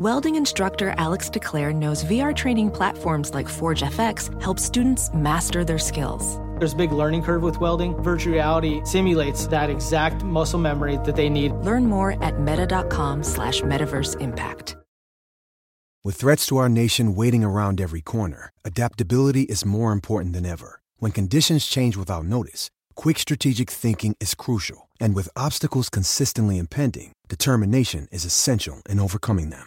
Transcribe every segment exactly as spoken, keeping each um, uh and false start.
Welding instructor Alex DeClaire knows V R training platforms like ForgeFX help students master their skills. There's a big learning curve with welding. Virtual reality simulates that exact muscle memory that they need. Learn more at meta.com slash metaverse impact. With threats to our nation waiting around every corner, adaptability is more important than ever. When conditions change without notice, quick strategic thinking is crucial. And with obstacles consistently impending, determination is essential in overcoming them.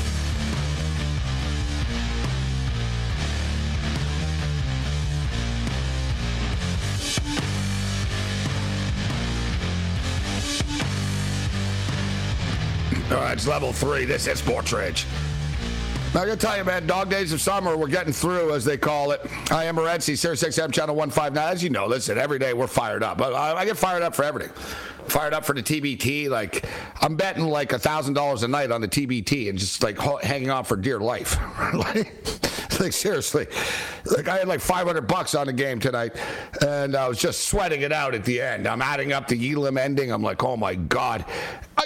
All right, it's level three. This is Sports Rage. Now, I gotta tell you, man, dog days of summer, we're getting through, as they call it. I am Morenci, Sirius X M Channel one fifty-nine. As you know, listen, every day we're fired up. I, I get fired up for everything. Fired up for the T B T. Like, I'm betting like one thousand dollars a night on the T B T and just like ho- hanging on for dear life. Like, like, seriously. Like, I had like five hundred bucks on the game tonight, and I was just sweating it out at the end. I'm adding up the Elam ending. I'm like, oh my God.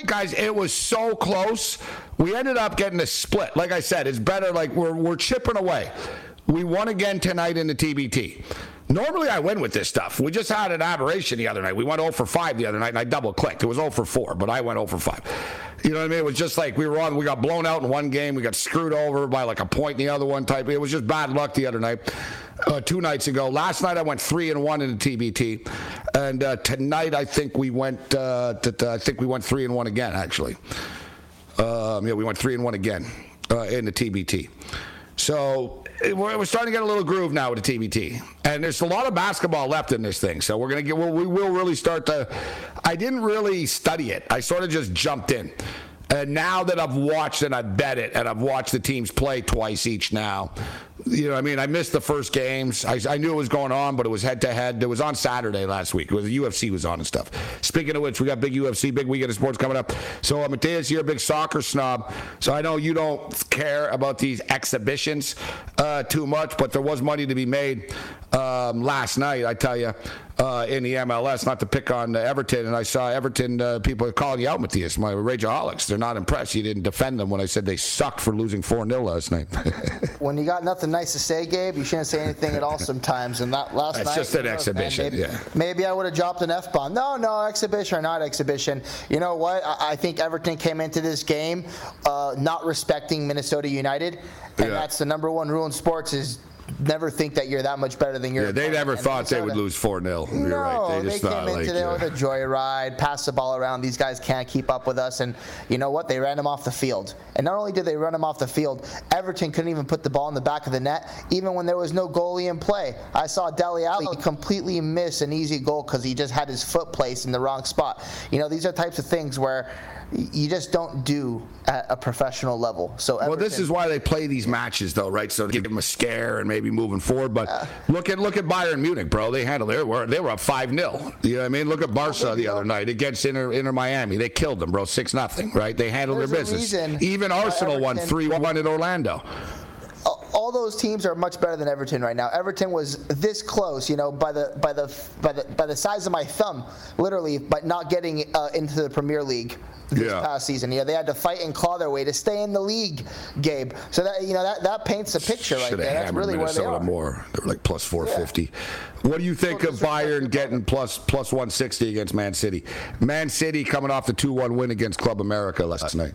Guys, it was so close. We ended up getting a split. Like I said, it's better. Like we're we're chipping away. We won again tonight in the T B T. Normally, I win with this stuff. We just had an aberration the other night. We went zero for five the other night, and I double-clicked. It was zero for four, but I went zero for five. You know what I mean? It was just like we were on. We got blown out in one game. We got screwed over by like a point in the other one type. It was just bad luck the other night, uh, two nights ago. Last night, I went three and one in the T B T, and uh, tonight, I think we went uh, t- t- I think we went three and one again, actually. Um, yeah, we went three and one again uh, in the T B T. So it, we're starting to get a little groove now with the T B T, and there's a lot of basketball left in this thing. So we're gonna get, we'll, we will really start to. I didn't really study it. I sort of just jumped in, and now that I've watched and I bet it, and I've watched the teams play twice each now. You know what I mean? I missed the first games. I, I knew it was going on, but it was head-to-head. It was on Saturday last week. It was, the U F C was on and stuff. Speaking of which, we got big U F C, big weekend of sports coming up. So uh, Mateus, you're a big soccer snob, so I know you don't care about these exhibitions uh, too much, but there was money to be made um, last night, I tell you, uh, in the M L S, not to pick on uh, Everton. And I saw Everton uh, people calling you out, Mateus, my rageaholics. They're not impressed. You didn't defend them when I said they sucked for losing four nil last night. When you got nothing nice to say, Gabe, you shouldn't say anything at all sometimes. And that last That's night, just an know, exhibition. Man, maybe, yeah. maybe I would have dropped an F bomb. No, no, exhibition or not exhibition. You know what? I, I think Everton came into this game uh, not respecting Minnesota United, and yeah. that's the number one rule in sports is. Never think that you're that much better than your. Yeah, they never thought they would lose four nil. No, you're right. They, just they came into there with a joyride, passed the ball around. These guys can't keep up with us, and you know what? They ran them off the field. And not only did they run them off the field, Everton couldn't even put the ball in the back of the net, even when there was no goalie in play. I saw Dele Alli completely miss an easy goal because he just had his foot placed in the wrong spot. You know, these are types of things where you just don't do at a professional level. So Everton, well, this is why they play these matches, though, right? So to give them a scare and maybe moving forward. But uh, look at look at Bayern Munich, bro. They handled their work. They were up five nil. You know what I mean? Look at Barca the other night against Inter, Inter Miami. They killed them, bro. Six nothing, right? They handled their business. Even Arsenal won three one in Orlando. All those teams are much better than Everton right now. Everton was this close, you know, by the by the by the by the size of my thumb, literally, but not getting uh, into the Premier League this yeah. past season. Yeah, you know, they had to fight and claw their way to stay in the league, Gabe. So that you know that, that paints a picture right Should've there. That's really where they are. More. They were like plus four fifty. Yeah. What do you think of Bayern getting plus plus one sixty against Man City? Man City coming off the two one win against Club America last night.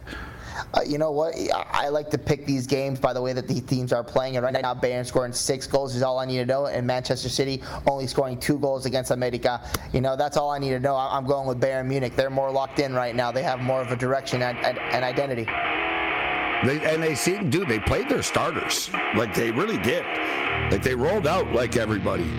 Uh, you know what? I like to pick these games by the way that the teams are playing. And right now, Bayern scoring six goals is all I need to know. And Manchester City only scoring two goals against America. You know, that's all I need to know. I'm going with Bayern Munich. They're more locked in right now. They have more of a direction and, and, and identity. They, and they seem, dude, they played their starters. Like, they really did. Like, they rolled out like everybody.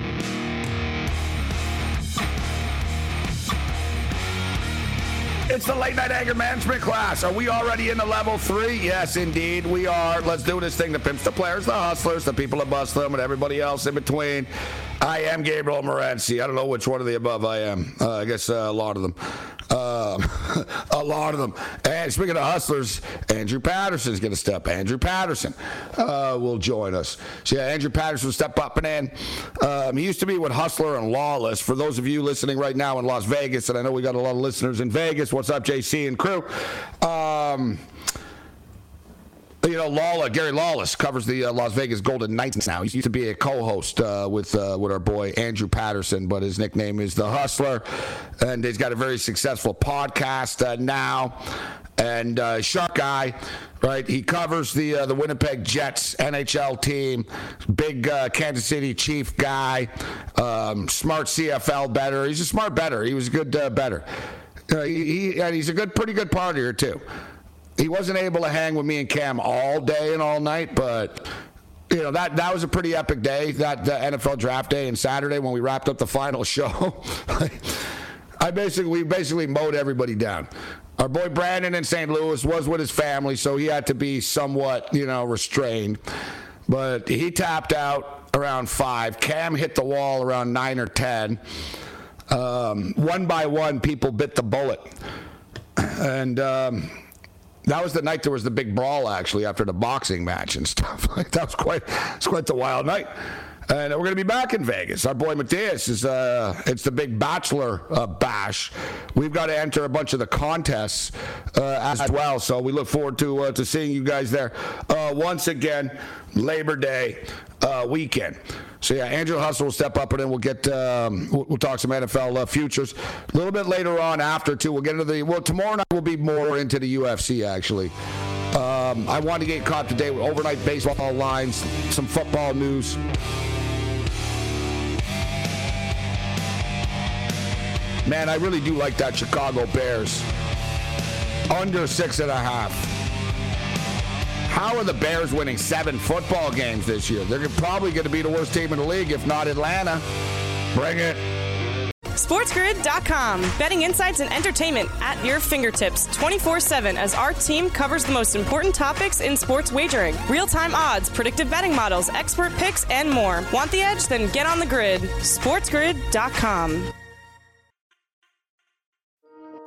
It's the Late Night Anger Management class. Are we already into level three? Yes, indeed, we are. Let's do this thing. The pimps, the players, the hustlers, the people that bust them, and everybody else in between. I am Gabriel Morenci. I don't know which one of the above I am. Uh, I guess uh, a lot of them. Um, a lot of them. And speaking of hustlers, Andrew Patterson is going to step. Andrew Patterson uh, will join us. So, yeah, Andrew Patterson will step up and in. Um, he used to be with Hustler and Lawless. For those of you listening right now in Las Vegas, and I know we got a lot of listeners in Vegas. What's up, J C and crew? Um... You know, Lawless, Gary Lawless covers the uh, Las Vegas Golden Knights now. He used to be a co-host uh, with uh, with our boy Andrew Patterson, but his nickname is The Hustler. And he's got a very successful podcast uh, now. And uh, Shark Guy, right? He covers the uh, the Winnipeg Jets N H L team. Big uh, Kansas City Chief guy. Um, smart C F L better. He's a smart better. He was a good uh, better. Uh, he, he and he's a good, pretty good partier too. He wasn't able to hang with me and Cam all day and all night, but you know that that was a pretty epic day. That the N F L draft day and Saturday when we wrapped up the final show, I basically we basically mowed everybody down. Our boy Brandon in Saint Louis was with his family, so he had to be somewhat you know restrained. But he tapped out around five. Cam hit the wall around nine or ten. Um, one by one, people bit the bullet, and. Um, That was the night there was the big brawl, actually, after the boxing match and stuff. That was quite, it's quite the wild night. And we're going to be back in Vegas. Our boy Matthias is, uh, it's the big bachelor uh, bash. We've got to enter a bunch of the contests uh, as well. So we look forward to uh, to seeing you guys there uh, once again, Labor Day uh, weekend. So, yeah, Andrew Hustle will step up, and then we'll get um, – we'll talk some N F L uh, futures. A little bit later on after, too, we'll get into the – well, tomorrow night we'll be more into the U F C, actually. Um, I want to get caught today with overnight baseball lines, some football news. Man, I really do like that Chicago Bears. Under six and a half. How are the Bears winning seven football games this year? They're probably going to be the worst team in the league, if not Atlanta. Bring it. SportsGrid dot com. Betting insights and entertainment at your fingertips twenty-four seven as our team covers the most important topics in sports wagering. Real-time odds, predictive betting models, expert picks, and more. Want the edge? Then get on the grid. SportsGrid dot com.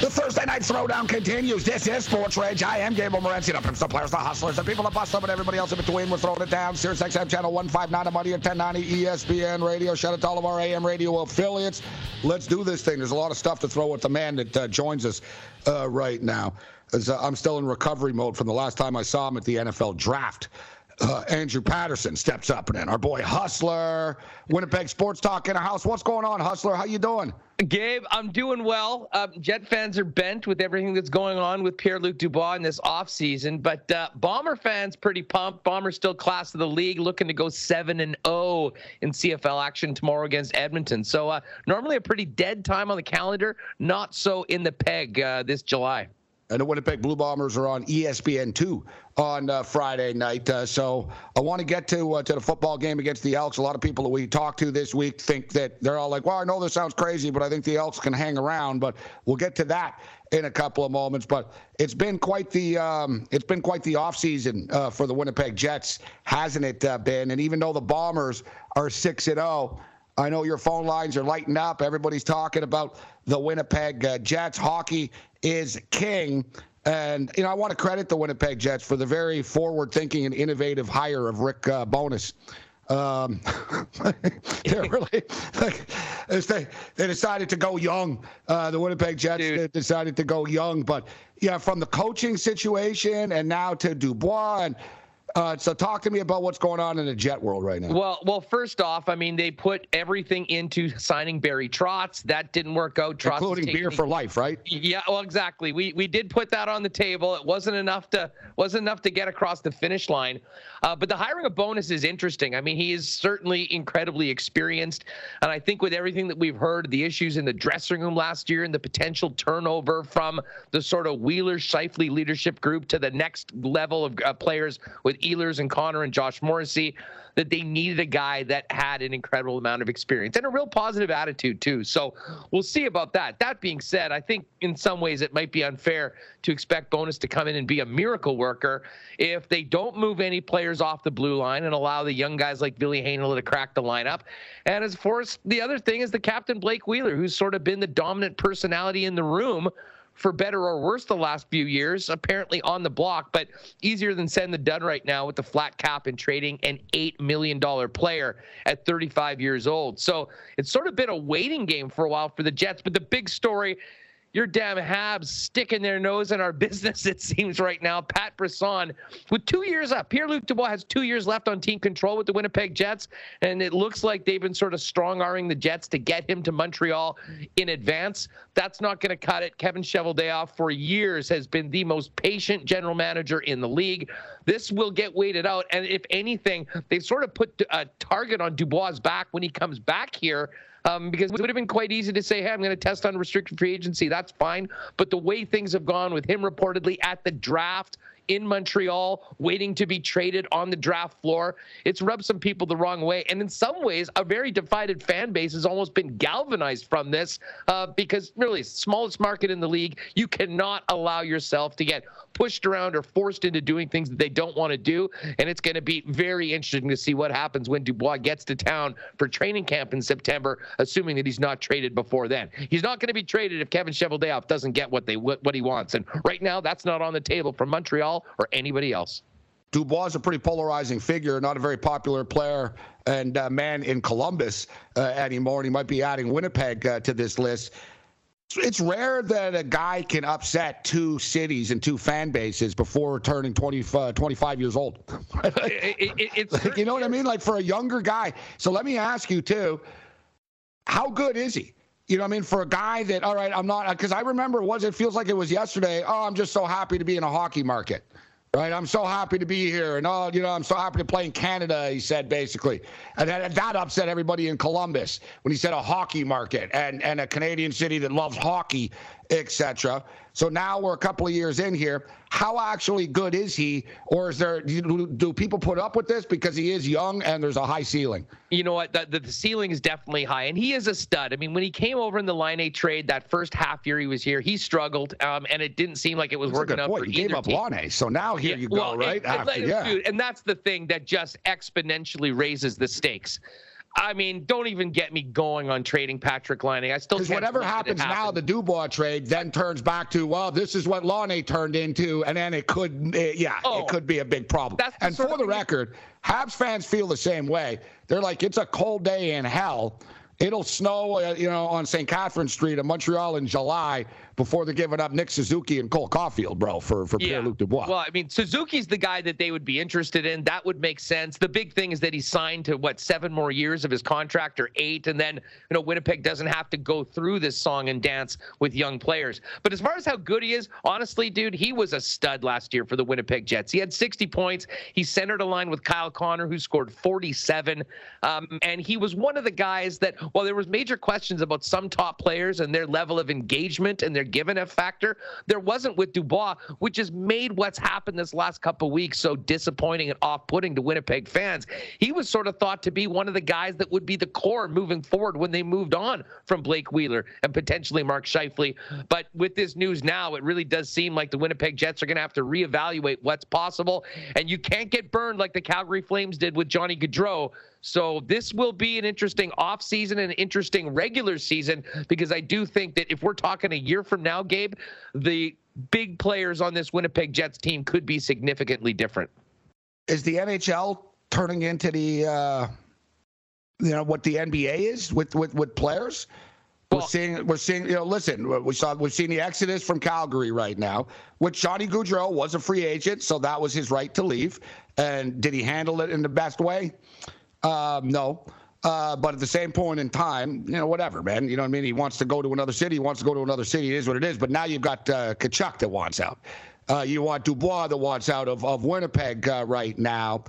The Thursday Night Throwdown continues. This is Sports Rage. I am Gabriel Morenci. The pimps, the players, the hustlers, the people that bust them, and everybody else in between. We're throwing it down. Sirius X M Channel one fifty-nine, the Money at ten ninety, E S P N Radio. Shout out to all of our A M radio affiliates. Let's do this thing. There's a lot of stuff to throw at the man that uh, joins us uh, right now. As, uh, I'm still in recovery mode from the last time I saw him at the N F L draft. Uh, Andrew Patterson steps up and in. Our boy Hustler, Winnipeg Sports Talk in the house. What's going on, Hustler? How you doing? Gabe, I'm doing well. Uh, Jet fans are bent with everything that's going on with Pierre-Luc Dubois in this offseason, but uh, Bomber fans pretty pumped. Bombers still class of the league, looking to go seven and oh in C F L action tomorrow against Edmonton. So uh, normally a pretty dead time on the calendar, not so in the peg uh, this July. And the Winnipeg Blue Bombers are on E S P N two on uh, Friday night. Uh, so I want to get to uh, to the football game against the Elks. A lot of people that we talked to this week think that they're all like, well, I know this sounds crazy, but I think the Elks can hang around. But we'll get to that in a couple of moments. But it's been quite the um, it's been quite the offseason uh, for the Winnipeg Jets, hasn't it uh, been? And even though the Bombers are six and oh, I know your phone lines are lighting up. Everybody's talking about the Winnipeg uh, Jets. Hockey is king. And, you know, I want to credit the Winnipeg Jets for the very forward-thinking and innovative hire of Rick uh, Bowness. Um, they're really, like, they, they decided to go young. Uh, the Winnipeg Jets Dude. decided to go young. But, yeah, from the coaching situation and now to Dubois and Uh, so talk to me about what's going on in the Jet world right now. Well, well, first off, I mean, they put everything into signing Barry Trotz. That didn't work out. Trotz Including taking, beer for life, right? Yeah, well, exactly. We we did put that on the table. It wasn't enough to wasn't enough to get across the finish line. Uh, but the hiring of Bowness is interesting. I mean, he is certainly incredibly experienced. And I think with everything that we've heard, the issues in the dressing room last year and the potential turnover from the sort of Wheeler-Scheifele leadership group to the next level of uh, players with Ehlers and Connor and Josh Morrissey, that they needed a guy that had an incredible amount of experience and a real positive attitude too. So we'll see about that. That being said, I think in some ways it might be unfair to expect Bowness to come in and be a miracle worker if they don't move any players off the blue line and allow the young guys like Billy Hanel to crack the lineup. And as for us, the other thing is the captain, Blake Wheeler, who's sort of been the dominant personality in the room for better or worse the last few years, apparently on the block, but easier than said than done right now with the flat cap and trading an eight million dollars player at thirty-five years old. So it's sort of been a waiting game for a while for the Jets, but the big story, your damn Habs sticking their nose in our business, it seems right now. Pat Brisson with two years up. Pierre-Luc Dubois has two years left on team control with the Winnipeg Jets, and it looks like they've been sort of strong-arming the Jets to get him to Montreal in advance. That's not going to cut it. Kevin Cheveldayoff for years has been the most patient general manager in the league. This will get waited out, and if anything, they've sort of put a target on Dubois' back when he comes back here. Um, because it would have been quite easy to say, hey, I'm going to test on restricted free agency. That's fine. But the way things have gone with him reportedly at the draft in Montreal, waiting to be traded on the draft floor, it's rubbed some people the wrong way. And in some ways, a very divided fan base has almost been galvanized from this uh, because really, smallest market in the league, you cannot allow yourself to get pushed around or forced into doing things that they don't want to do. And it's going to be very interesting to see what happens when Dubois gets to town for training camp in September, assuming that he's not traded before then. He's not going to be traded if Kevin Cheveldayoff doesn't get what they what he wants. And right now, that's not on the table from Montreal or anybody else. Dubois is a pretty polarizing figure, not a very popular player and uh, man in Columbus uh, anymore. And he might be adding Winnipeg uh, to this list. It's rare that a guy can upset two cities and two fan bases before turning twenty, uh, twenty-five years old. Like, it, it, it's like, you know what I mean? Like for a younger guy. So let me ask you too, how good is he? You know what I mean? For a guy that, all right, I'm not, because I remember it was, it feels like it was yesterday. Oh, I'm just so happy to be in a hockey market, right? I'm so happy to be here. And oh, you know, I'm so happy to play in Canada, he said, basically. And that, that upset everybody in Columbus when he said a hockey market and, and a Canadian city that loves hockey, et cetera. So now we're a couple of years in here. How actually good is he? Or is there, do, do people put up with this because he is young and there's a high ceiling? You know what? The, the, the ceiling is definitely high, and he is a stud. I mean, when he came over in the Line A trade that first half year he was here, he struggled, um, and it didn't seem like it was that's working out for either team. You gave up Line A, so now here yeah, you go, well, right? And, after, and, yeah. Dude, and that's the thing that just exponentially raises the stakes. I mean, don't even get me going on trading Patrick Laine. I still because whatever happens happen. now, the Dubois trade then turns back to, well, this is what Laine turned into, and then it could, it, yeah, oh, it could be a big problem. And for the record, Habs fans feel the same way. They're like, it's a cold day in hell. It'll snow, uh, you know, on Saint Catherine Street in Montreal in July before they're giving up Nick Suzuki and Cole Caulfield, bro, for, for yeah. Pierre-Luc Dubois. Well, I mean, Suzuki's the guy that they would be interested in. That would make sense. The big thing is that he signed to, what, seven more years of his contract or eight, and then, you know, Winnipeg doesn't have to go through this song and dance with young players. But as far as how good he is, honestly, dude, he was a stud last year for the Winnipeg Jets. He had sixty points. He centered a line with Kyle Connor, who scored forty-seven, um, and he was one of the guys that, while there was major questions about some top players and their level of engagement and their they're given a factor. There wasn't with Dubois, which has made what's happened this last couple of weeks so disappointing and off-putting to Winnipeg fans. He was sort of thought to be one of the guys that would be the core moving forward when they moved on from Blake Wheeler and potentially Mark Scheifele. But with this news now, it really does seem like the Winnipeg Jets are going to have to reevaluate what's possible, and you can't get burned like the Calgary Flames did with Johnny Gaudreau. So this will be an interesting offseason and an interesting regular season, because I do think that if we're talking a year from now, Gabe, the big players on this Winnipeg Jets team could be significantly different. Is the N H L turning into the, uh, you know, what the N B A is with, with, with players? We're seeing, we're seeing, you know, listen, we saw, we've seen the exodus from Calgary right now, which Johnny Gaudreau was a free agent. So that was his right to leave. And did he handle it in the best way? Um, no. Uh, but at the same point in time, you know, whatever, man, you know what I mean? He wants to go to another city. He wants to go to another city. It is what it is. But now you've got uh, Kachuk that wants out. Uh, you want Dubois that wants out of, of Winnipeg uh, right now.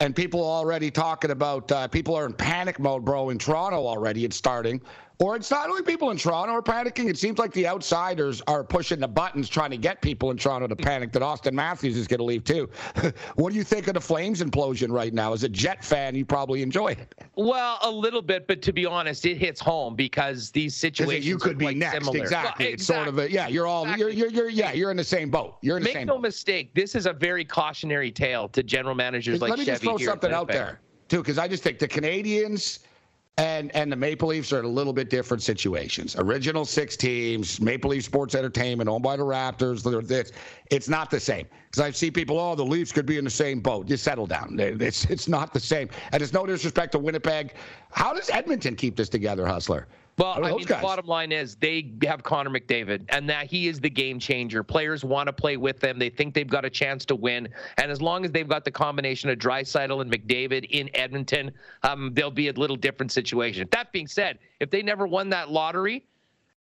And people are already talking about, uh, people are in panic mode, bro, in Toronto already. It's starting. Or it's not only people in Toronto are panicking. It seems like the outsiders are pushing the buttons trying to get people in Toronto to panic that Austin Matthews is going to leave too. What do you think of the Flames implosion right now? As a Jet fan, you probably enjoy it. Well, a little bit, but to be honest, it hits home because these situations you could be like next. Similar. Exactly. Well, exactly. It's sort of a, yeah, you're all, exactly. you're, you're, you're, yeah, you're in the same boat. You're in the Make same no boat. mistake. This is a very cautionary tale to general managers like Let me Chevy just throw here something out there too, because I just think the Canadians And and the Maple Leafs are in a little bit different situations. Original six teams, Maple Leaf Sports Entertainment, owned by the Raptors. It's, it's not the same. Because I see people, oh, the Leafs could be in the same boat. You settle down. It's, it's not the same. And it's no disrespect to Winnipeg. How does Edmonton keep this together, Hustler? Well, I mean, guys? the bottom line is they have Connor McDavid, and that he is the game changer. Players want to play with them. They think they've got a chance to win. And as long as they've got the combination of Draisaitl and McDavid in Edmonton, um, they'll be a little different situation. That being said, if they never won that lottery,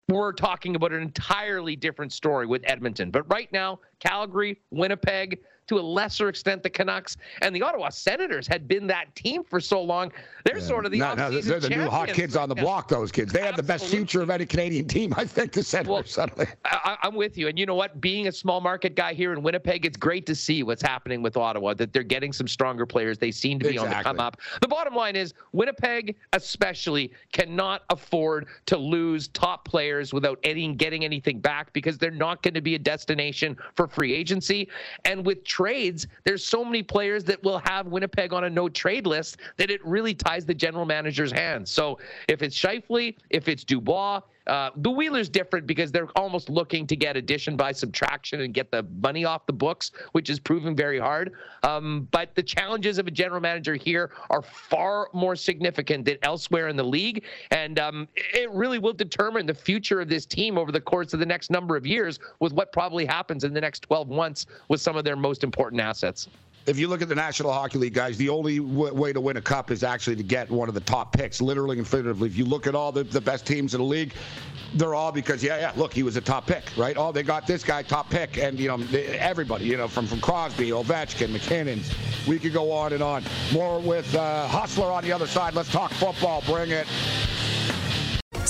we're talking about an entirely different story with Edmonton. But right now, Calgary, Winnipeg, to a lesser extent, the Canucks and the Ottawa Senators had been that team for so long. They're yeah, sort of the no, no, they're the new hot kids right on the block, those kids. They Absolutely. have the best future of any Canadian team, I think, the Senators. Well, suddenly. I, I'm with you. And you know what? Being a small market guy here in Winnipeg, it's great to see what's happening with Ottawa, that they're getting some stronger players. They seem to be exactly. on the come up. The bottom line is Winnipeg especially cannot afford to lose top players without any, getting anything back, because they're not going to be a destination for free agency. And with trades, there's so many players that will have Winnipeg on a no trade list that it really ties the general manager's hands. So if it's Scheifele, if it's Dubois, uh, the Wheeler's different because they're almost looking to get addition by subtraction and get the money off the books, which is proving very hard. Um, but the challenges of a general manager here are far more significant than elsewhere in the league. And um, it really will determine the future of this team over the course of the next number of years, with what probably happens in the next twelve months with some of their most important assets. If you look at the National Hockey League, guys, the only w- way to win a cup is actually to get one of the top picks, literally and figuratively. If you look at all the, the best teams in the league, they're all because, yeah, yeah, look, he was a top pick, right? Oh, they got this guy, top pick, and, you know, everybody, you know, from, from Crosby, Ovechkin, McKinnon. We could go on and on. More with uh, Hustler on the other side. Let's talk football. Bring it.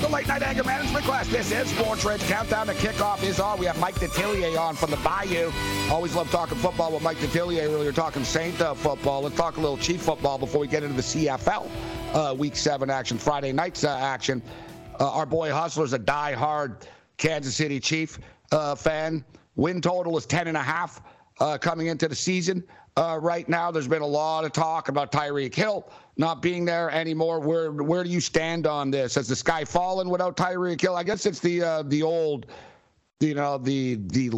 The Late Night Anger Management Class. This is SportsGrid. Countdown to kickoff is on. We have Mike Detillier on from the Bayou. Always love talking football with Mike Detillier. Earlier talking Saint football. Let's talk a little Chief football before we get into the C F L uh, Week seven action, Friday night's uh, action. Uh, our boy Hustler's a die-hard Kansas City Chief uh, fan. Win total is ten and a half uh, coming into the season. Uh, right now, there's been a lot of talk about Tyreek Hill not being there anymore. Where where do you stand on this? Has the sky fallen without Tyreek Hill? I guess it's the uh, the old, you know, the the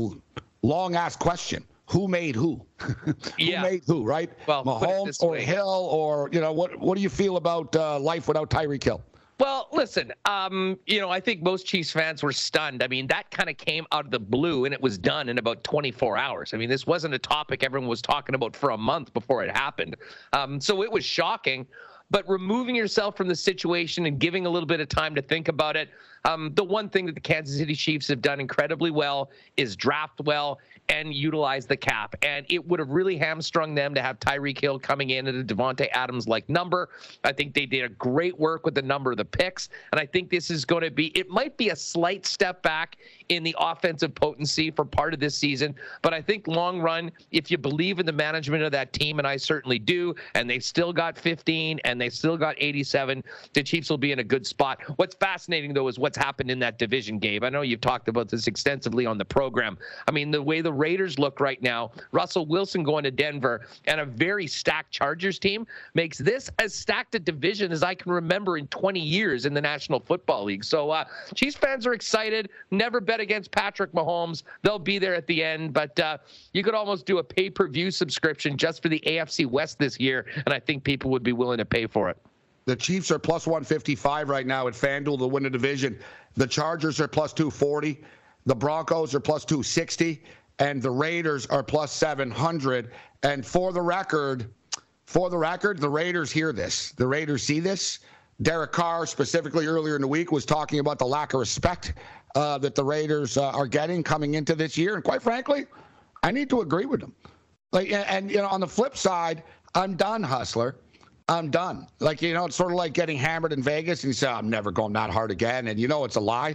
long-ass question. who made who? who yeah. made who, right? Well, Mahomes or way. Hill or, you know, what What do you feel about uh, life without Tyreek Hill? Well, listen, um, you know, I think most Chiefs fans were stunned. I mean, that kind of came out of the blue, and it was done in about twenty-four hours. I mean, this wasn't a topic everyone was talking about for a month before it happened. Um, so it was shocking. But removing yourself from the situation and giving a little bit of time to think about it, um, the one thing that the Kansas City Chiefs have done incredibly well is draft well and utilize the cap. And it would have really hamstrung them to have Tyreek Hill coming in at a Devontae Adams-like number. I think they did a great work with the number of the picks. And I think this is going to be, it might be a slight step back in the offensive potency for part of this season. But I think long run, if you believe in the management of that team, and I certainly do, and they've still got fifteen and they still got eighty-seven, the Chiefs will be in a good spot. What's fascinating, though, is what's happened in that division, Gabe. I know you've talked about this extensively on the program. I mean, the way the Raiders look right now, Russell Wilson going to Denver, and a very stacked Chargers team makes this as stacked a division as I can remember in twenty years in the National Football League. So uh, Chiefs fans are excited. Never bet against Patrick Mahomes. They'll be there at the end, but uh, you could almost do a pay-per-view subscription just for the A F C West this year, and I think people would be willing to pay for it. The Chiefs are plus one fifty-five right now at FanDuel to win the division. The Chargers are plus two forty. The Broncos are plus two sixty. And the Raiders are plus seven hundred. And for the record, for the record, the Raiders hear this. The Raiders see this. Derek Carr, specifically earlier in the week, was talking about the lack of respect uh, that the Raiders uh, are getting coming into this year. And quite frankly, I need to agree with them. Like, and, and you know, on the flip side, I'm done, Hustler. I'm done. Like, you know, it's sort of like getting hammered in Vegas and you say, I'm never going that hard again. And you know, it's a lie.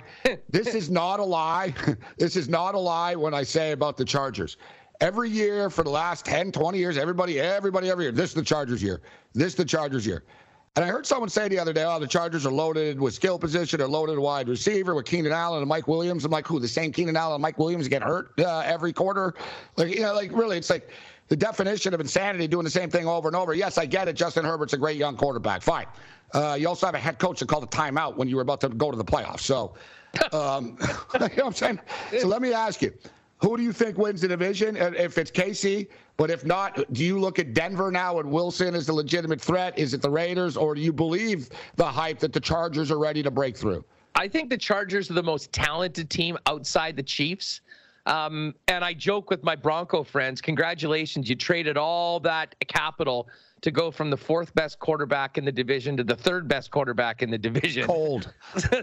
This is not a lie. This is not a lie when I say about the Chargers. Every year for the last ten, twenty years, everybody, everybody, every year, this is the Chargers year. This is the Chargers year. And I heard someone say the other day, oh, the Chargers are loaded with skill position, they're loaded wide receiver with Keenan Allen and Mike Williams. I'm like, who? The same Keenan Allen and Mike Williams get hurt uh, every quarter? Like, you know, like really, it's like, the definition of insanity, doing the same thing over and over. Yes, I get it. Justin Herbert's a great young quarterback. Fine. Uh, you also have a head coach that called a timeout when you were about to go to the playoffs. So, um, you know what I'm saying? So let me ask you, who do you think wins the division? If it's K C, but if not, do you look at Denver now and Wilson as the legitimate threat? Is it the Raiders, or do you believe the hype that the Chargers are ready to break through? I think the Chargers are the most talented team outside the Chiefs. Um, and I joke with my Bronco friends, congratulations, you traded all that capital to go from the fourth best quarterback in the division to the third best quarterback in the division. Cold.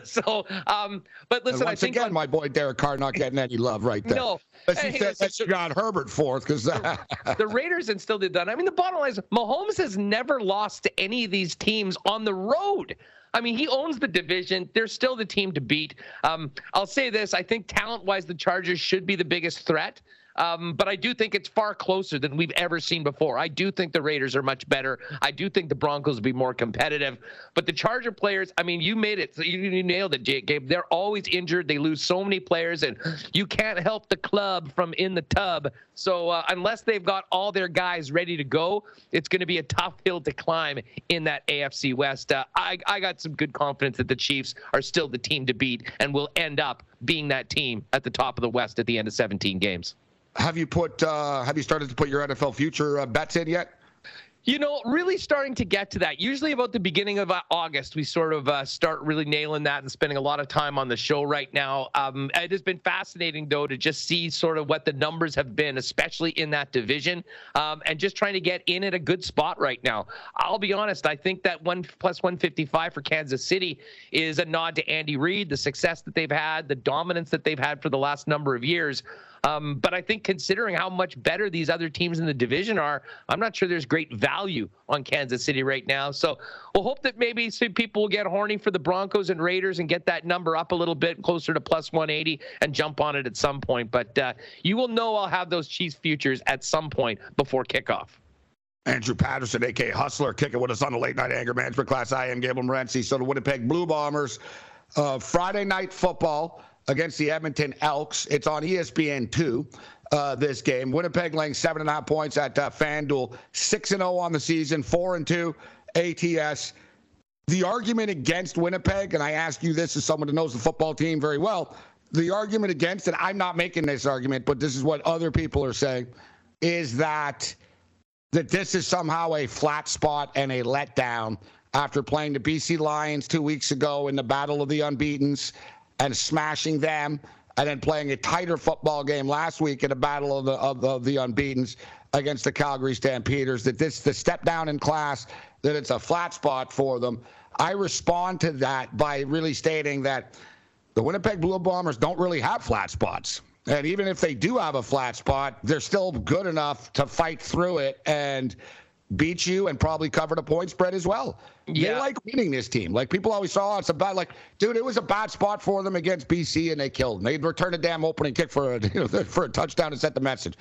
so, um, but listen, once I think... Once again, on, my boy Derek Carr not getting any love right there. No. Unless he hey, said that John Herbert fourth, because... The, the Raiders still did that. I mean, the bottom line is, Mahomes has never lost to any of these teams on the road. I mean, he owns the division. They're still the team to beat. Um, I'll say this. I think talent-wise, the Chargers should be the biggest threat. Um, but I do think it's far closer than we've ever seen before. I do think the Raiders are much better. I do think the Broncos will be more competitive. But the Charger players, I mean, you made it. You, you nailed it, Gabe. They're always injured. They lose so many players, and you can't help the club from in the tub. So uh, unless they've got all their guys ready to go, it's going to be a tough hill to climb in that A F C West. Uh, I, I got some good confidence that the Chiefs are still the team to beat and will end up being that team at the top of the West at the end of seventeen games. Have you put? Uh, have you started to put your N F L future uh, bets in yet? You know, really starting to get to that. Usually about the beginning of uh, August, we sort of uh, start really nailing that and spending a lot of time on the show right now. Um, it has been fascinating, though, to just see sort of what the numbers have been, especially in that division, um, and just trying to get in at a good spot right now. I'll be honest. I think that one plus one fifty-five for Kansas City is a nod to Andy Reid, the success that they've had, the dominance that they've had for the last number of years. Um, but I think considering how much better these other teams in the division are, I'm not sure there's great value on Kansas City right now. So we'll hope that maybe some people will get horny for the Broncos and Raiders and get that number up a little bit closer to plus one eighty and jump on it at some point. But uh, you will know I'll have those Chiefs futures at some point before kickoff. Andrew Patterson, a k a. Hustler, kicking with us on the Late Night Anger Management Class. I am Gabriel Morenci. So the Winnipeg Blue Bombers, uh, Friday Night Football against the Edmonton Elks. It's on E S P N two, uh, this game. Winnipeg laying seven and a half points at uh, FanDuel, six and oh on the season, four and two A T S. The argument against Winnipeg, and I ask you this as someone who knows the football team very well, the argument against it, I'm not making this argument, but this is what other people are saying. is that that this is somehow a flat spot and a letdown after playing the B C Lions two weeks ago in the Battle of the Unbeatens and smashing them, and then playing a tighter football game last week in the Battle of the, of, of the Unbeatens against the Calgary Stampeders, that this the step down in class, that it's a flat spot for them. I respond to that by really stating that the Winnipeg Blue Bombers don't really have flat spots. And even if they do have a flat spot, they're still good enough to fight through it and beat you and probably cover the point spread as well. Yeah. They like winning, this team. Like, people always saw, oh, it's a bad, like, dude, it was a bad spot for them against B C, and they killed them. They returned a damn opening kick for a, you know, for a touchdown and set the message.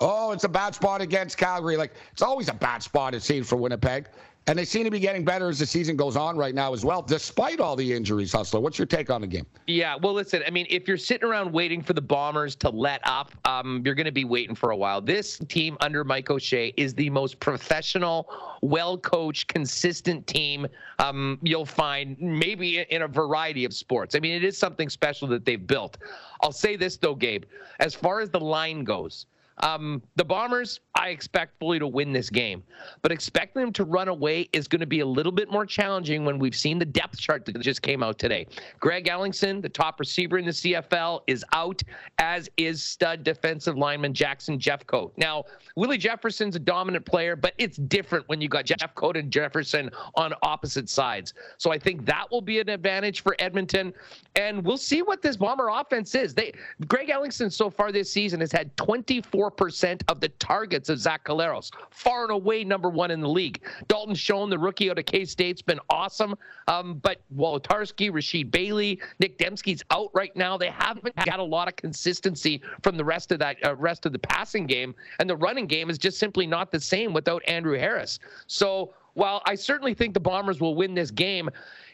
Oh, it's a bad spot against Calgary. Like, it's always a bad spot, it seems, for Winnipeg. And they seem to be getting better as the season goes on right now as well, despite all the injuries, Hustler. What's your take on the game? Yeah, well, listen, I mean, if you're sitting around waiting for the Bombers to let up, um, you're going to be waiting for a while. This team under Mike O'Shea is the most professional, well-coached, consistent team um, you'll find maybe in a variety of sports. I mean, it is something special that they've built. I'll say this, though, Gabe, as far as the line goes, Um, the Bombers, I expect fully to win this game, but expecting them to run away is going to be a little bit more challenging when we've seen the depth chart that just came out today. Greg Ellingson, the top receiver in the C F L, is out, as is stud defensive lineman Jackson Jeffcoat. Now, Willie Jefferson's a dominant player, but it's different when you got Jeffcoat and Jefferson on opposite sides. So I think that will be an advantage for Edmonton, and we'll see what this Bomber offense is. They, Greg Ellingson so far this season has had twenty-four percent of the targets of Zach Caleros, far and away number one in the league. Dalton Schoen, the rookie out of K-State's been awesome, um, but Wolotarski, Rasheed Bailey, Nick Dembski's out right now. They haven't got a lot of consistency from the rest of that uh, rest of the passing game, and the running game is just simply not the same without Andrew Harris. So while I certainly think the Bombers will win this game,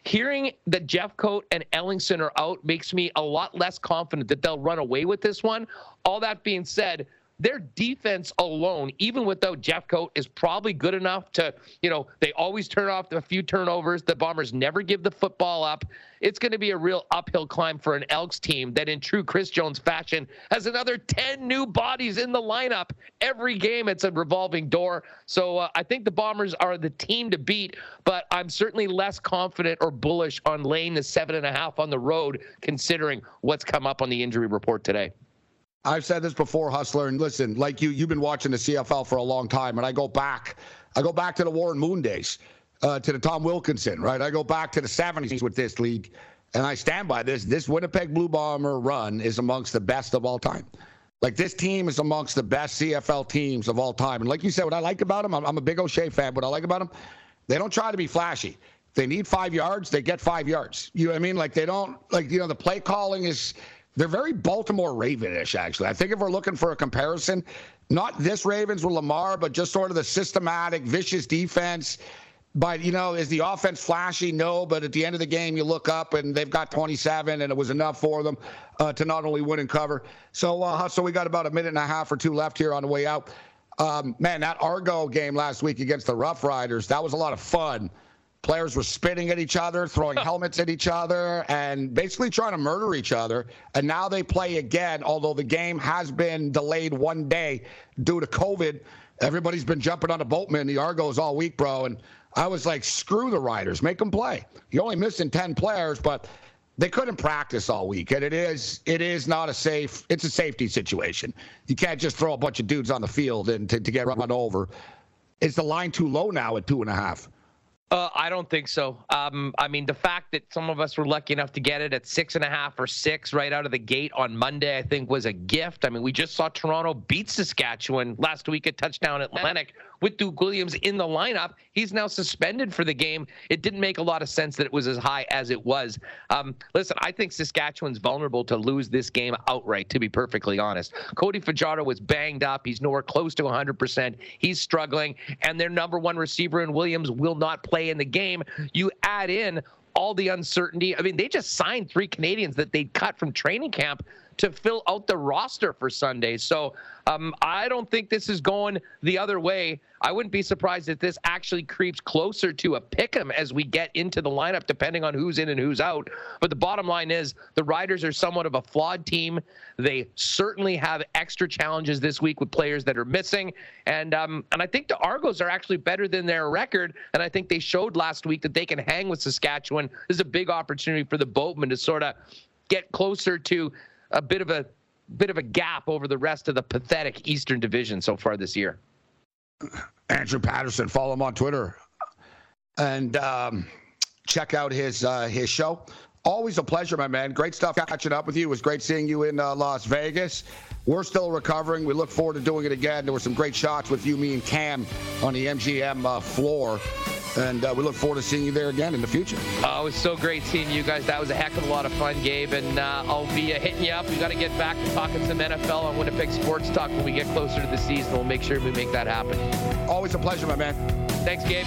hearing that Jeffcoat and Ellingson are out makes me a lot less confident that they'll run away with this one. All that being said, their defense alone, even without Jeffcoat, is probably good enough to, you know, they always turn off a few turnovers. The Bombers never give the football up. It's going to be a real uphill climb for an Elks team that, in true Chris Jones fashion, has another ten new bodies in the lineup. Every game, it's a revolving door. So uh, I think the Bombers are the team to beat, but I'm certainly less confident or bullish on laying the seven and a half on the road, considering what's come up on the injury report today. I've said this before, Hustler, and listen, like you, you've been watching the C F L for a long time, and I go back, I go back to the Warren Moon days, uh, to the Tom Wilkinson, right? I go back to the seventies with this league, and I stand by this. This Winnipeg Blue Bomber run is amongst the best of all time. Like, this team is amongst the best C F L teams of all time. And like you said, what I like about them, I'm, I'm a big O'Shea fan, what I like about them, they don't try to be flashy. They need five yards, they get five yards. You know what I mean? Like, they don't, like, you know, the play calling is... They're very Baltimore Ravenish, actually. I think if we're looking for a comparison, not this Ravens with Lamar, but just sort of the systematic, vicious defense. But, you know, is the offense flashy? No, but at the end of the game, you look up, and they've got twenty-seven, and it was enough for them uh, to not only win and cover. So, uh, so we got about a minute and a half or two left here on the way out. Um, man, that Argo game last week against the Roughriders, that was a lot of fun. Players were spitting at each other, throwing helmets at each other, and basically trying to murder each other. And now they play again, although the game has been delayed one day due to COVID. Everybody's been jumping on the boatman, the Argos, all week, bro. And I was like, screw the Riders. Make them play. You're only missing ten players, but they couldn't practice all week. And it is it is not a safe – it's a safety situation. You can't just throw a bunch of dudes on the field and to, to get run over. Is the line too low now at two and a half? Uh, I don't think so. Um, I mean, the fact that some of us were lucky enough to get it at six and a half or six right out of the gate on Monday, I think, was a gift. I mean, we just saw Toronto beat Saskatchewan last week at Touchdown Atlantic with Duke Williams in the lineup. He's now suspended for the game. It didn't make a lot of sense that it was as high as it was. Um, listen, I think Saskatchewan's vulnerable to lose this game outright, to be perfectly honest. Cody Fajardo was banged up. He's nowhere close to one hundred percent. He's struggling, and their number one receiver in Williams will not play in the game. You add in all the uncertainty. I mean, they just signed three Canadians that they'd cut from training camp. to fill out the roster for Sunday. So um, I don't think this is going the other way. I wouldn't be surprised if this actually creeps closer to a pick'em as we get into the lineup, depending on who's in and who's out. But the bottom line is the Riders are somewhat of a flawed team. They certainly have extra challenges this week with players that are missing. And um, and I think the Argos are actually better than their record. And I think they showed last week that they can hang with Saskatchewan. This is a big opportunity for the Boatmen to sort of get closer to a bit of a bit of a gap over the rest of the pathetic Eastern Division so far this year. Andrew Patterson, follow him on Twitter, and um, check out his uh, his show. Always a pleasure, my man. Great stuff catching up with you. It was great seeing you in uh, Las Vegas. We're still recovering. We look forward to doing it again. There were some great shots with you, me, and Cam on the M G M uh, floor. And uh, we look forward to seeing you there again in the future. Oh, it was so great seeing you guys. That was a heck of a lot of fun, Gabe. And uh, I'll be uh, hitting you up. We've got to get back to talking some N F L on Winnipeg Sports Talk when we get closer to the season. We'll make sure we make that happen. Always a pleasure, my man. Thanks, Gabe.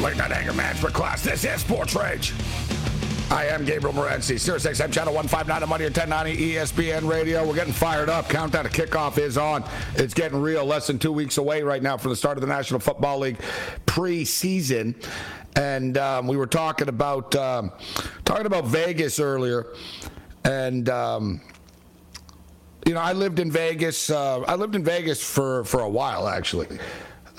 Late night anger management class. This is Sports Rage. I am Gabriel Morenci, SiriusXM Channel one fifty-nine on Money or ten ninety E S P N Radio. We're getting fired up. Countdown to kickoff is on. It's getting real. Less than two weeks away right now from the start of the National Football League preseason. And um, we were talking about um, talking about Vegas earlier. And um, you know, I lived in Vegas. Uh, I lived in Vegas for for a while actually.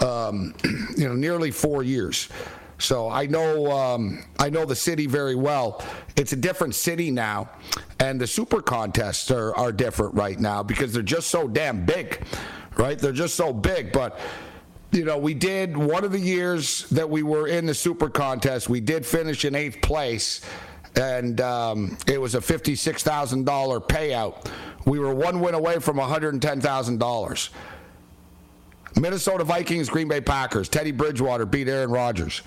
Um, you know, nearly four years. So I know um, I know the city very well. It's a different city now, and the super contests are, are different right now because they're just so damn big, right? They're just so big. But, you know, we did one of the years that we were in the super contest, we did finish in eighth place, and um, it was a fifty-six thousand dollars payout. We were one win away from one hundred ten thousand dollars. Minnesota Vikings, Green Bay Packers. Teddy Bridgewater beat Aaron Rodgers.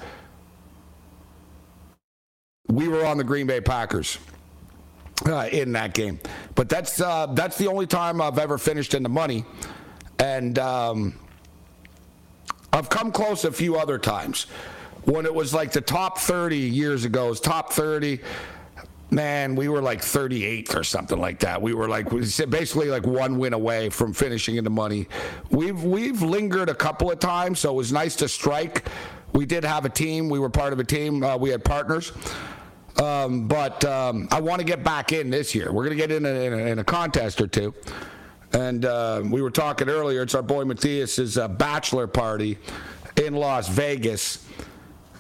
We were on the Green Bay Packers uh, in that game. But that's uh, that's the only time I've ever finished in the money. And um, I've come close a few other times. When it was like the top thirty years ago, it was top thirty. Man, we were like thirty-eighth or something like that. We were like we basically like one win away from finishing in the money. We've we've lingered a couple of times, so it was nice to strike. We did have a team. We were part of a team. Uh, we had partners. Um, but um, I want to get back in this year. We're going to get in a, in, a, in a contest or two. And uh, we were talking earlier. It's our boy Matthias's uh, bachelor party in Las Vegas.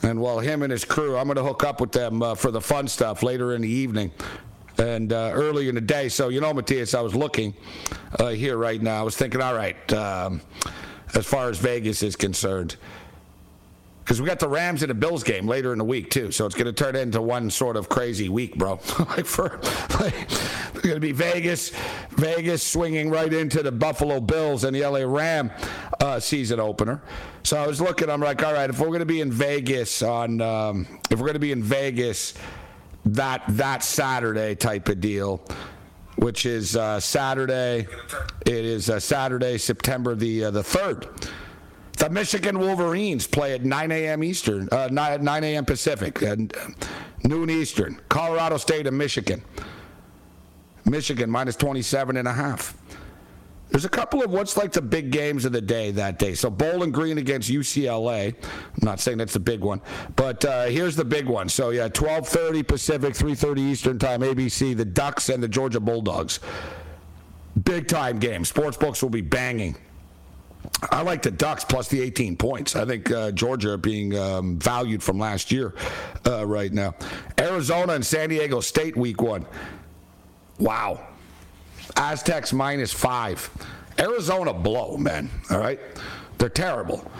And well, him and his crew, I'm going to hook up with them uh, for the fun stuff later in the evening and uh, early in the day. So, you know, Matthias, I was looking uh, here right now. I was thinking, all right, um, as far as Vegas is concerned, because we got the Rams and the Bills game later in the week, too. So it's going to turn into one sort of crazy week, bro. like for, like, it's going to be Vegas, Vegas swinging right into the Buffalo Bills and the L A Ram uh, season opener. So I was looking, I'm like, all right, if we're going to be in Vegas on, um, if we're going to be in Vegas that that Saturday type of deal, which is uh, Saturday, it is uh, Saturday, September the uh, the third. The Michigan Wolverines play at nine a.m. Eastern, uh, nine a.m. Pacific, and noon Eastern. Colorado State and Michigan. Michigan minus twenty-seven and a half. There's a couple of what's like the big games of the day that day. So Bowling Green against U C L A. I'm not saying that's the big one, but uh, here's the big one. So yeah, twelve thirty Pacific, three thirty Eastern time, A B C, the Ducks and the Georgia Bulldogs. Big time game. Sportsbooks will be banging. I like the Ducks plus the eighteen points. I think uh, Georgia are being um, valued from last year uh, right now. Arizona and San Diego State week one. Wow. Aztecs minus five. Arizona blow, man. All right? They're terrible.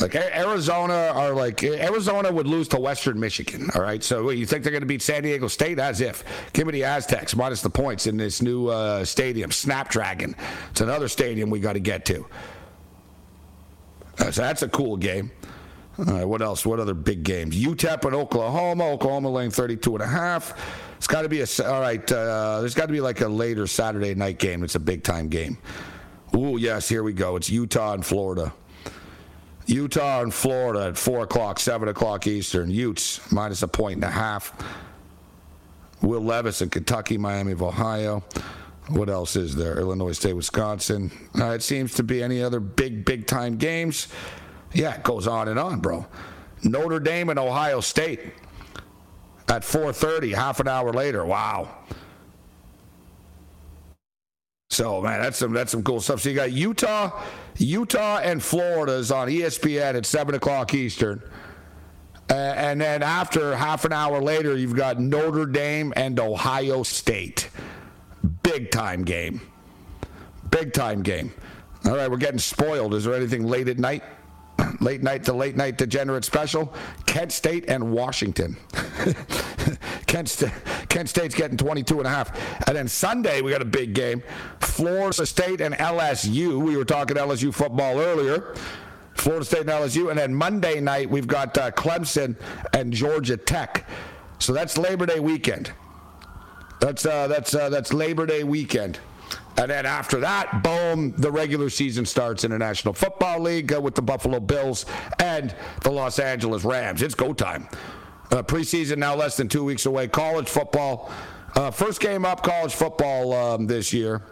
Like Arizona are like Arizona would lose to Western Michigan. All right, so you think they're going to beat San Diego State? As if. Give me the Aztecs minus the points in this new uh, stadium, Snapdragon. It's another stadium we got to get to. Uh, so that's a cool game. Uh, what else? What other big games? U T E P and Oklahoma. Oklahoma laying thirty-two and a half. It's got to be a all right. Uh, there's got to be like a later Saturday night game. It's a big time game. Ooh, yes, here we go. It's Utah and Florida. Utah and Florida at four o'clock, seven o'clock Eastern. Utes, minus a point and a half. Will Levis in Kentucky, Miami of Ohio. What else is there? Illinois State, Wisconsin. Uh, it seems to be any other big, big-time games. Yeah, it goes on and on, bro. Notre Dame and Ohio State at four thirty, half an hour later. Wow. So, man, that's some that's some cool stuff. So you got Utah, Utah and Florida's on E S P N at seven o'clock Eastern. Uh, and then after half an hour later, you've got Notre Dame and Ohio State. Big-time game. Big-time game. All right, we're getting spoiled. Is there anything late at night? Late night to late night degenerate special? Kent State and Washington. Kent, St- Kent State's getting twenty-two and a half. And then Sunday, we got a big game. Florida State and L S U. We were talking L S U football earlier. Florida State and L S U. And then Monday night, we've got uh, Clemson and Georgia Tech. So that's Labor Day weekend. That's uh, that's uh, that's Labor Day weekend. And then after that, boom, the regular season starts in the National Football League uh, with the Buffalo Bills and the Los Angeles Rams. It's go time. Uh, preseason now less than two weeks away. College football. Uh, first game up, college football um, this year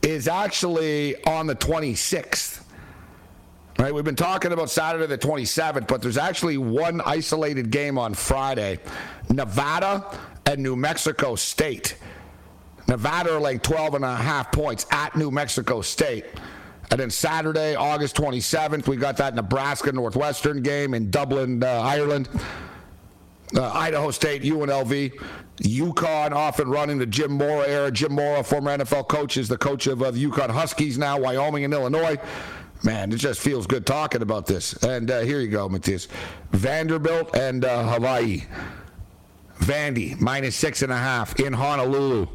is actually on the twenty-sixth. Right, we've been talking about Saturday the twenty-seventh, but there's actually one isolated game on Friday. Nevada and New Mexico State. Nevada are like twelve and a half points at New Mexico State. And then Saturday, August twenty-seventh, we got that Nebraska-Northwestern game in Dublin, uh, Ireland. Uh, Idaho State, U N L V. UConn off and running the Jim Mora era. Jim Mora, former N F L coach, is the coach of uh, the UConn Huskies now, Wyoming and Illinois. Man, it just feels good talking about this. And uh, here you go, Matthias. Vanderbilt and uh, Hawaii. Vandy, minus six and a half in Honolulu.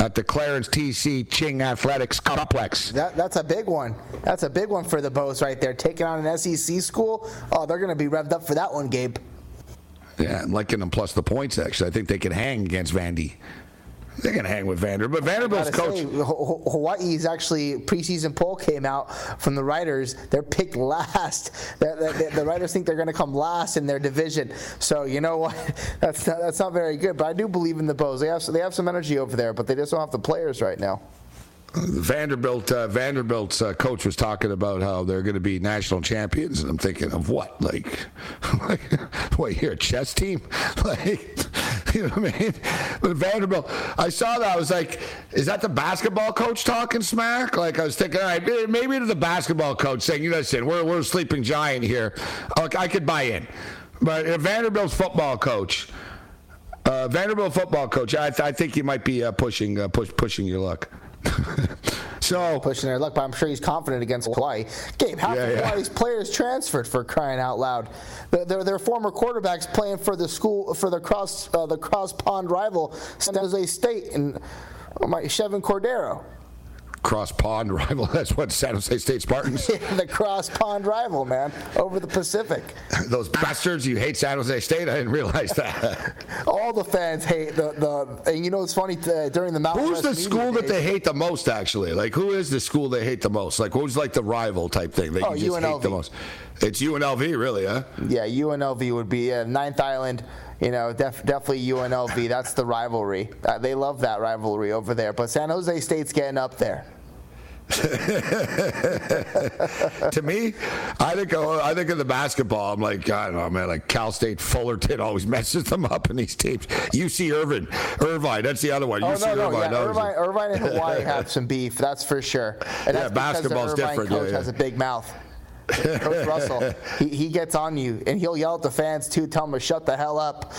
At the Clarence T C Ching Athletics Complex. That, that's a big one. That's a big one for the Bows right there. Taking on an S E C school, oh, they're going to be revved up for that one, Gabe. Yeah, I'm liking them plus the points, actually. I think they can hang against Vandy. They're going to hang with Vanderbilt. But Vanderbilt's coach. Say, Hawaii's actually preseason poll came out from the Riders. They're picked last. They're, they're, the Riders think they're going to come last in their division. So, you know what? That's not, that's not very good. But I do believe in the Bows. They have, they have some energy over there, but they just don't have the players right now. Vanderbilt, uh, Vanderbilt's uh, coach was talking about how they're going to be national champions, and I'm thinking of what, like, like wait, you're a chess team, like, you know what I mean? But Vanderbilt, I saw that, I was like, is that the basketball coach talking smack? Like, I was thinking, all right, maybe to the basketball coach saying, you know, listen, we're we're a sleeping giant here. Like, I could buy in, but uh, Vanderbilt's football coach, uh, Vanderbilt football coach, I, th- I think you might be uh, pushing uh, push, pushing your luck. So pushing their luck, but I'm sure he's confident against Hawaii. Gabe, half yeah, of yeah. Hawaii's players transferred, for crying out loud. Their, their, their former quarterbacks playing for the school for the cross uh, the cross pond rival San Jose State and oh my Chevin Cordero. Cross pond rival. That's what San Jose State Spartans. The cross pond rival, man, over the Pacific. Those bastards! You hate San Jose State? I didn't realize that. All the fans hate the the. And you know it's funny uh, during the Mountain Who's West the school that they hate the most? Actually, like who is the school they hate the most? Like who's like the rival type thing? They oh, just U N L V. Hate the most. It's U N L V, really, huh? Yeah, U N L V would be uh, Ninth Island. You know, def- definitely U N L V. That's the rivalry. Uh, they love that rivalry over there. But San Jose State's getting up there. To me, I think oh, I think of the basketball. I'm like, I don't know, man. Like Cal State Fullerton always messes them up in these teams. U C Irvine, Irvine. That's the other one. Oh, U C no, no, Irvine. Yeah, Irvine, Irvine and Hawaii have some beef. That's for sure. And yeah, basketball's different. Coach yeah, yeah. has a big mouth. Coach Russell, he, he gets on you, and he'll yell at the fans too. Tell them to shut the hell up.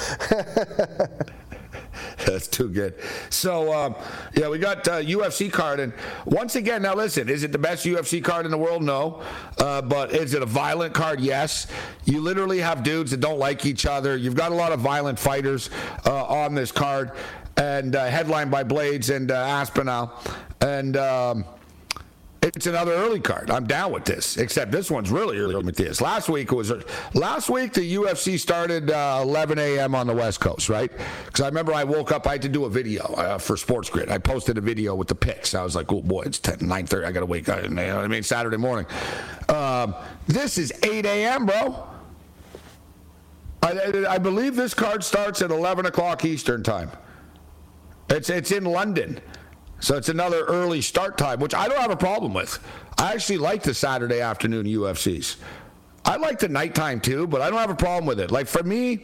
That's too good. So, um, yeah, we got uh, U F C card. And once again, now listen, is it the best U F C card in the world? No. Uh, but is it a violent card? Yes. You literally have dudes that don't like each other. You've got a lot of violent fighters uh, on this card. And uh, headlined by Blades and uh, Aspinall. And... Um, It's another early card. I'm down with this, except this one's really early with this. Last week was last week the U F C started uh, eleven a.m. on the West Coast, right? Because I remember I woke up, I had to do a video uh, for SportsGrid. I posted a video with the picks. I was like, oh boy, it's ten, nine thirty. I got to wake up. You know what I mean? Saturday morning. Um, this is eight a.m., bro. I, I believe this card starts at eleven o'clock Eastern time. It's it's in London. So it's another early start time, which I don't have a problem with. I actually like the Saturday afternoon U F Cs. I like the nighttime too, but I don't have a problem with it. Like for me,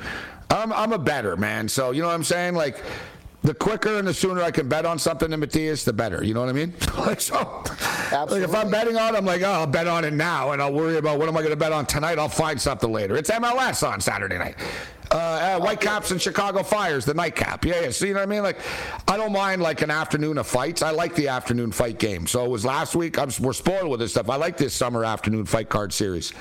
I'm I'm a better man. So you know what I'm saying? Like the quicker and the sooner I can bet on something to Matthias, the better. You know what I mean? Like so, like if I'm betting on, I'm like, oh, I'll bet on it now, and I'll worry about what am I going to bet on tonight. I'll find something later. It's M L S on Saturday night. Uh, uh, Whitecaps and Chicago Fires, the nightcap. Yeah, yeah. So, you know what I mean? Like, I don't mind, like, an afternoon of fights. I like the afternoon fight game. So, it was last week. I'm, we're spoiled with this stuff. I like this summer afternoon fight card series.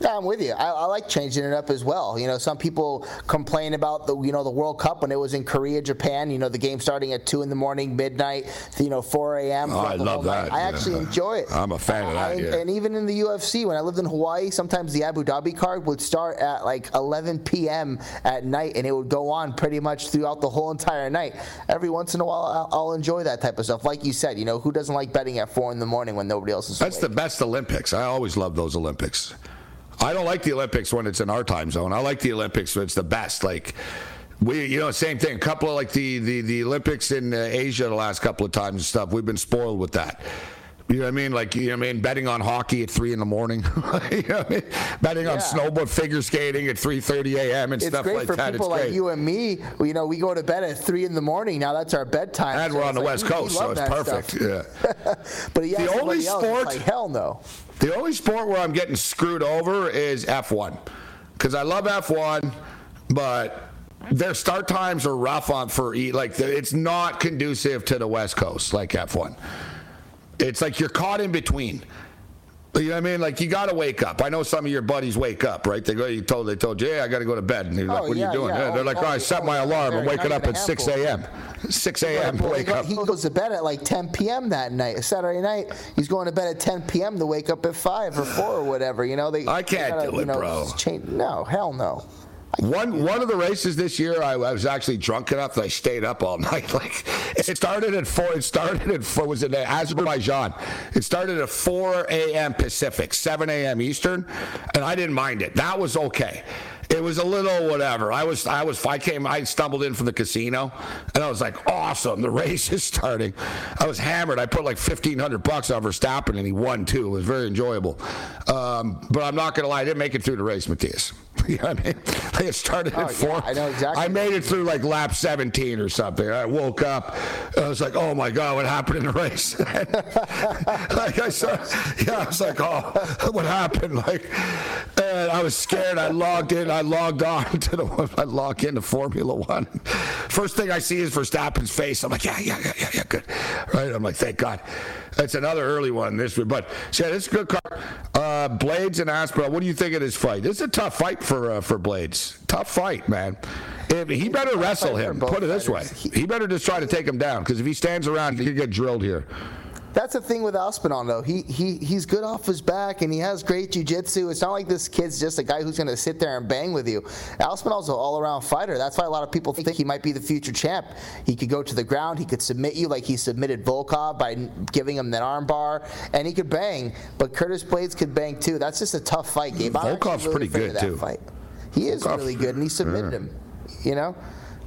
Yeah, I'm with you. I, I like changing it up as well. You know, some people complain about the, you know, the World Cup when it was in Korea, Japan. You know, the game starting at two in the morning, midnight, you know, four a.m. Oh, I love that. Night. I yeah. actually enjoy it. I'm a fan uh, of that. I, yeah. And even in the U F C, when I lived in Hawaii, sometimes the Abu Dhabi card would start at like eleven p.m. at night, and it would go on pretty much throughout the whole entire night. Every once in a while, I'll, I'll enjoy that type of stuff. Like you said, you know, who doesn't like betting at four in the morning when nobody else is awake? That's the best Olympics. I always love those Olympics. I don't like the Olympics when it's in our time zone. I like the Olympics when it's the best. Like, we, you know, same thing. A couple of, like, the, the, the Olympics in uh, Asia the last couple of times and stuff, we've been spoiled with that. You know what I mean? Like, you know what I mean? Betting on hockey at three in the morning. You know what I mean? Betting yeah. on snowboard figure skating at three thirty a.m. and it's stuff like that. It's great for people like you and me. You know, we go to bed at three in the morning. Now that's our bedtime. And so we're on the like, West Coast, so it's perfect. Yeah. But yeah, the only else, sport, like, hell no. The only sport where I'm getting screwed over is F one. Because I love F one, but their start times are rough on for E. Like, it's not conducive to the West Coast like F one. It's like you're caught in between. You know what I mean? Like, you got to wake up. I know some of your buddies wake up, right? They go, you told, they told you, hey, I got to go to bed. And you're oh, like, what yeah, are you doing? Yeah. They're oh, like, oh, I set oh, my alarm. I'm waking up at six a.m. six a.m. Well, wake up. He goes to bed at like ten p.m. that night, Saturday night. He's going to bed at ten p.m. to wake up at five or four or whatever. You know, they. I can't they gotta, do it, you know, bro. Change. No, hell no. One one of the races this year, I, I was actually drunk enough that I stayed up all night. Like it started at four. It started at four. Was it Azerbaijan? It started at four a.m. Pacific, seven a.m. Eastern, and I didn't mind it. That was okay. It was a little whatever. I was I was I came I stumbled in from the casino, and I was like, awesome, the race is starting. I was hammered. I put like fifteen hundred bucks on Verstappen, and he won too. It was very enjoyable. Um, but I'm not gonna lie, I didn't make it through the race, Matthias. You know what I mean? It started oh, at four. Yeah, I know exactly. I made it through like lap seventeen or something. I woke up. I was like, oh my God, what happened in the race? Like I saw, yeah, I was like, oh, what happened? Like, and I was scared. I logged in. I logged on to the. I log into Formula One. First thing I see is Verstappen's face. I'm like, yeah, yeah, yeah, yeah, yeah, good. Right? I'm like, thank God. That's another early one this week. But yeah, this is a good car. Uh, Blades and Aspinall. What do you think of this fight? This is a tough fight for uh, for Blades. Tough fight, man. If, he better wrestle him. Put it this way. He better just try to take him down because if he stands around, he could get drilled here. That's the thing with Aspinall, though. He he he's good off his back, and he has great jiu-jitsu. It's not like this kid's just a guy who's going to sit there and bang with you. Aspinall's an all-around fighter. That's why a lot of people think he might be the future champ. He could go to the ground. He could submit you like he submitted Volkov by giving him that arm bar, and he could bang. But Curtis Blades could bang, too. That's just a tough fight game. Volkov's really pretty good, too. Fight. He is Volkov, really good, and he submitted yeah. him, you know?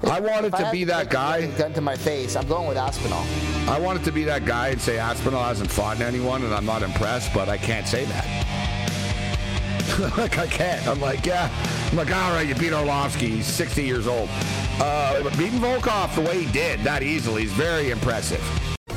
I wanted to I be that guy. Gun to my face. I'm going with Aspinall. I wanted to be that guy and say Aspinall hasn't fought anyone and I'm not impressed, but I can't say that. Like, I can't. I'm like, yeah. I'm like, all right, you beat Orlovsky. He's sixty years old. Uh, but beating Volkov the way he did that easily is very impressive.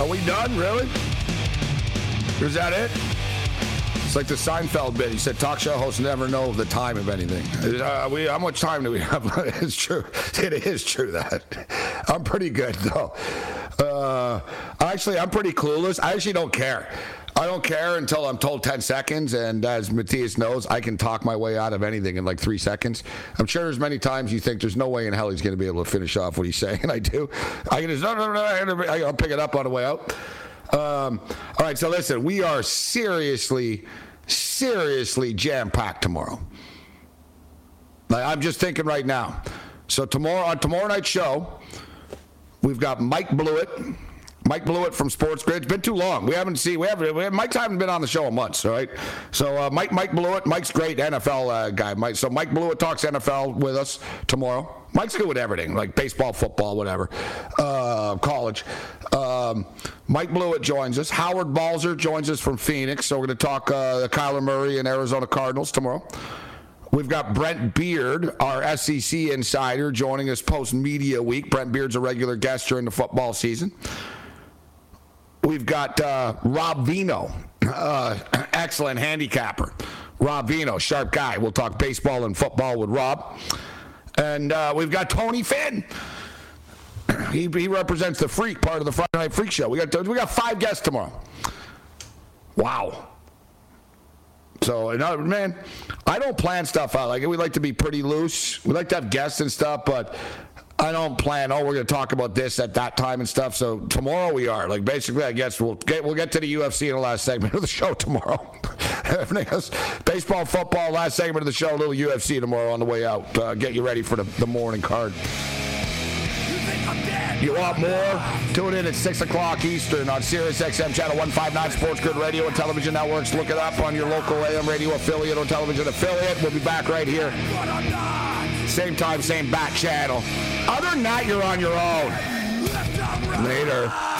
Are we done, really? Is that it? It's like the Seinfeld bit. He said talk show hosts never know the time of anything. Uh, we, how much time do we have? It's true. It is true that. I'm pretty good, though. Uh, actually, I'm pretty clueless. I actually don't care. I don't care until I'm told ten seconds, and as Matthias knows, I can talk my way out of anything in like three seconds. I'm sure there's many times you think there's no way in hell he's going to be able to finish off what he's saying, and I do. I can just, no, no, no, I'll pick it up on the way out. Um, all right, so listen, we are seriously, seriously jam-packed tomorrow. Like, I'm just thinking right now. So tomorrow on tomorrow night's show, we've got Mike Blewett. Mike Blewett from Sports Grid. It's been too long. We haven't seen, we haven't, we haven't Mike's haven't been on the show in months, all right? So, uh, Mike, Mike Blewett, Mike's great N F L uh, guy. Mike, so, Mike Blewett talks N F L with us tomorrow. Mike's good with everything, like baseball, football, whatever, uh, college. Um, Mike Blewett joins us. Howard Balzer joins us from Phoenix. So, we're going to talk uh, the Kyler Murray and Arizona Cardinals tomorrow. We've got Brent Beard, our S E C insider, joining us post-media week. Brent Beard's a regular guest during the football season. We've got uh, Rob Vino, uh, excellent handicapper. Rob Vino, sharp guy. We'll talk baseball and football with Rob. And uh, we've got Tony Finn. He, he represents the freak part of the Friday Night Freak Show. We got we got five guests tomorrow. Wow. So, another, man, I don't plan stuff out. Like, we like to be pretty loose. We like to have guests and stuff, but I don't plan, oh, we're going to talk about this at that time and stuff. So tomorrow we are. Like, basically, I guess we'll get, we'll get to the U F C in the last segment of the show tomorrow. Everything else, baseball, football, last segment of the show, a little U F C tomorrow on the way out. Uh, get you ready for the, the morning card. You think I'm dead? You want more? Tune in at six o'clock Eastern on SiriusXM Channel one fifty-nine Sports Grid Radio and Television Networks. Look it up on your local A M radio affiliate or television affiliate. We'll be back right here. Same time, same back channel. Other than that, you're on your own. Later.